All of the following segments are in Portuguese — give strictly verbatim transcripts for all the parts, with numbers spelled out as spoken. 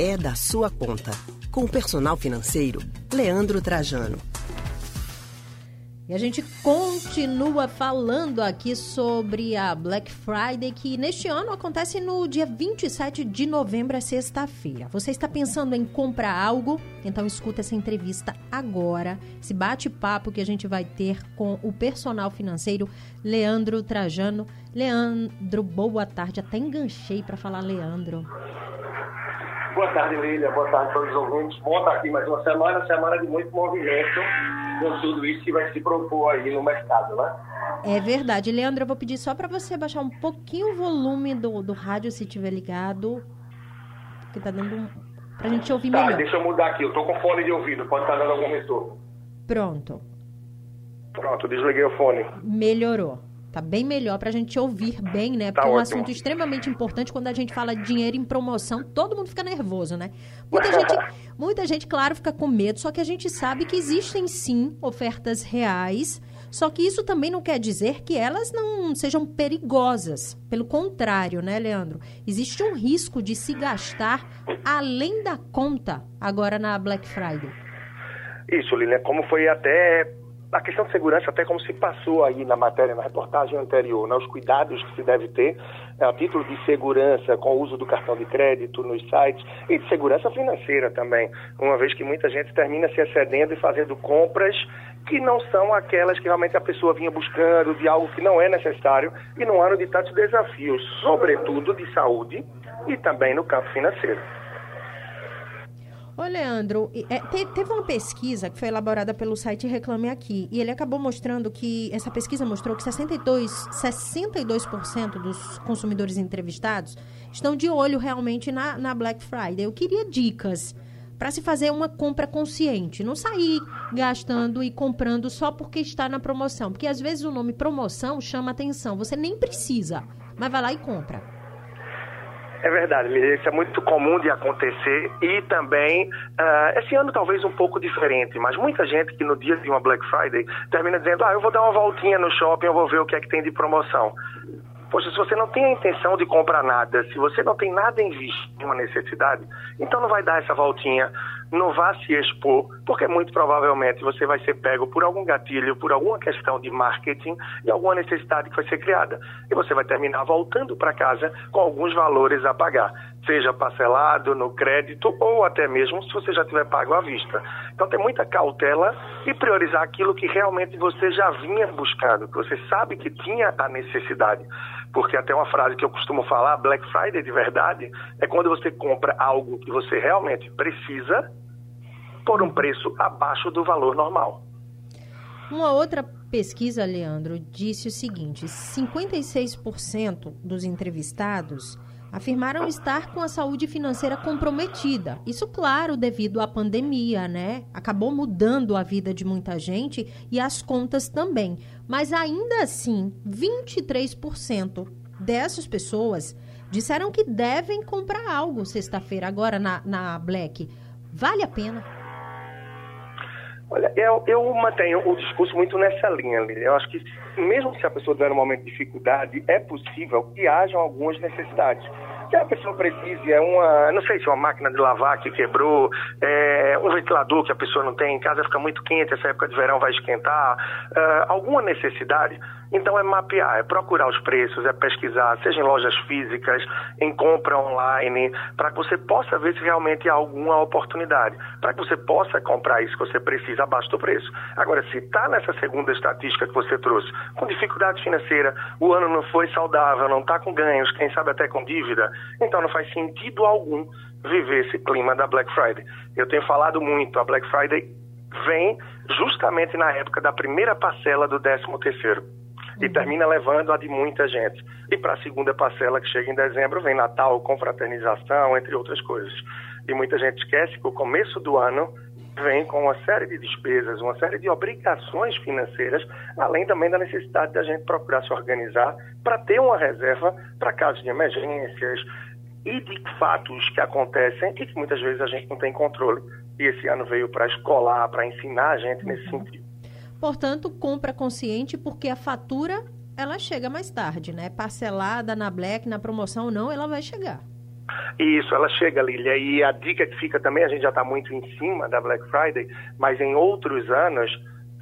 é da sua conta. Com o personal financeiro, Leandro Trajano. E a gente continua falando aqui sobre a Black Friday, que neste ano acontece no dia vinte e sete de novembro, é sexta-feira. Você está pensando em comprar algo? Então escuta essa entrevista agora, esse bate-papo que a gente vai ter com o personal financeiro Leandro Trajano. Leandro, boa tarde. Até enganchei para falar Leandro. Boa tarde, Lília. Boa tarde a todos os ouvintes. Bom estar aqui mais uma semana, semana de muito movimento, com tudo isso que vai se propor aí no mercado, né? É verdade. Leandro, eu vou pedir só para você baixar um pouquinho o volume do, do rádio, se tiver ligado, porque tá dando um... pra gente ouvir tá, melhor. Tá, deixa eu mudar aqui. Eu tô com fone de ouvido, pode estar dando algum retorno. Pronto. Pronto, desliguei o fone. Melhorou. Tá bem melhor pra gente ouvir bem, né? Porque tá é um ótimo. Assunto extremamente importante. Quando a gente fala de dinheiro em promoção, todo mundo fica nervoso, né? Muita gente, muita gente, claro, fica com medo, só que a gente sabe que existem, sim, ofertas reais, só que isso também não quer dizer que elas não sejam perigosas. Pelo contrário, né, Leandro? Existe um risco de se gastar além da conta agora na Black Friday. Isso, Lilian, como foi até... A questão de segurança, até como se passou aí na matéria, na reportagem anterior, né? Os cuidados que se deve ter, né? A título de segurança com o uso do cartão de crédito nos sites e de segurança financeira também, uma vez que muita gente termina se excedendo e fazendo compras que não são aquelas que realmente a pessoa vinha buscando, de algo que não é necessário, e num ano de tantos desafios, sobretudo de saúde e também no campo financeiro. Ô, Leandro, é, te, teve uma pesquisa que foi elaborada pelo site Reclame Aqui, e ele acabou mostrando que, essa pesquisa mostrou que sessenta e dois por cento dos consumidores entrevistados estão de olho realmente na, na Black Friday. Eu queria dicas para se fazer uma compra consciente, não sair gastando e comprando só porque está na promoção, porque às vezes o nome promoção chama atenção, você nem precisa, mas vai lá e compra. É verdade, isso é muito comum de acontecer e também, uh, esse ano talvez um pouco diferente, mas muita gente que no dia de uma Black Friday termina dizendo, ah, eu vou dar uma voltinha no shopping, eu vou ver o que é que tem de promoção. Poxa, se você não tem a intenção de comprar nada, se você não tem nada em vista, uma necessidade, então não vai dar essa voltinha, não vá se expor, porque muito provavelmente você vai ser pego por algum gatilho, por alguma questão de marketing e alguma necessidade que vai ser criada. E você vai terminar voltando para casa com alguns valores a pagar, seja parcelado no crédito ou até mesmo se você já tiver pago à vista. Então tem muita cautela e priorizar aquilo que realmente você já vinha buscando, que você sabe que tinha a necessidade. Porque até uma frase que eu costumo falar, Black Friday de verdade, é quando você compra algo que você realmente precisa por um preço abaixo do valor normal. Uma outra pesquisa, Leandro, disse o seguinte, cinquenta e seis por cento dos entrevistados afirmaram estar com a saúde financeira comprometida. Isso, claro, devido à pandemia, né? Acabou mudando a vida de muita gente e as contas também. Mas ainda assim, vinte e três por cento dessas pessoas disseram que devem comprar algo sexta-feira, agora na, na Black. Vale a pena? Olha, eu, eu mantenho o discurso muito nessa linha, Lili. Eu acho que mesmo se a pessoa tiver um momento de dificuldade, é possível que hajam algumas necessidades. Se a pessoa precise, é uma, não sei se é uma máquina de lavar que quebrou, é um ventilador que a pessoa não tem em casa, fica muito quente, essa época de verão vai esquentar, uh, alguma necessidade, então é mapear, é procurar os preços, é pesquisar, seja em lojas físicas, em compra online, para que você possa ver se realmente há alguma oportunidade, para que você possa comprar isso que você precisa abaixo do preço. Agora, se está nessa segunda estatística que você trouxe, com dificuldade financeira, o ano não foi saudável, não está com ganhos, quem sabe até com dívida, então não faz sentido algum viver esse clima da Black Friday. Eu tenho falado muito, a Black Friday vem justamente na época da primeira parcela do décimo terceiro e uhum. termina levando a de muita gente. E para a segunda parcela que chega em dezembro vem Natal, confraternização, entre outras coisas. E muita gente esquece que o começo do ano vem com uma série de despesas, uma série de obrigações financeiras, além também da necessidade da gente procurar se organizar para ter uma reserva para casos de emergências e de fatos que acontecem e que muitas vezes a gente não tem controle. E esse ano veio para escolar, para ensinar a gente nesse sentido. Portanto, compra consciente, porque a fatura ela chega mais tarde, né? Parcelada na Black, na promoção ou não, ela vai chegar. Isso, ela chega, Lilia, e a dica que fica também, a gente já está muito em cima da Black Friday, mas em outros anos,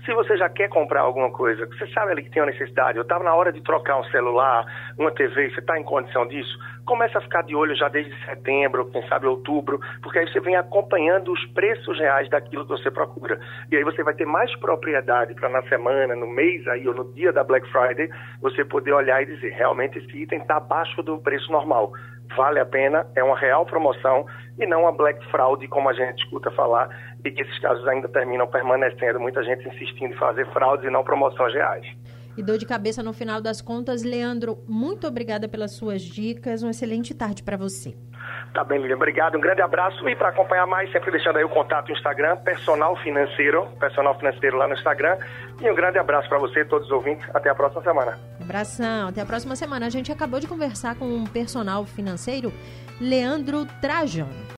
se você já quer comprar alguma coisa, você sabe ali que tem uma necessidade, eu estava na hora de trocar um celular, uma T V, você está em condição disso, começa a ficar de olho já desde setembro, quem sabe outubro, porque aí você vem acompanhando os preços reais daquilo que você procura. E aí você vai ter mais propriedade para na semana, no mês aí, ou no dia da Black Friday, você poder olhar e dizer, realmente esse item está abaixo do preço normal. Vale a pena, é uma real promoção e não a black fraud, como a gente escuta falar, e que esses casos ainda terminam permanecendo, muita gente insistindo em fazer fraudes e não promoções reais. E dor de cabeça no final das contas. Leandro, muito obrigada pelas suas dicas, uma excelente tarde para você. Tá bem, Lilian, obrigado, um grande abraço. E para acompanhar mais, sempre deixando aí o contato no Instagram, Personal Financeiro, Personal Financeiro lá no Instagram. E um grande abraço para você e todos os ouvintes. Até a próxima semana. Abração, até a próxima semana. A gente acabou de conversar com o Personal Financeiro, Leandro Trajano.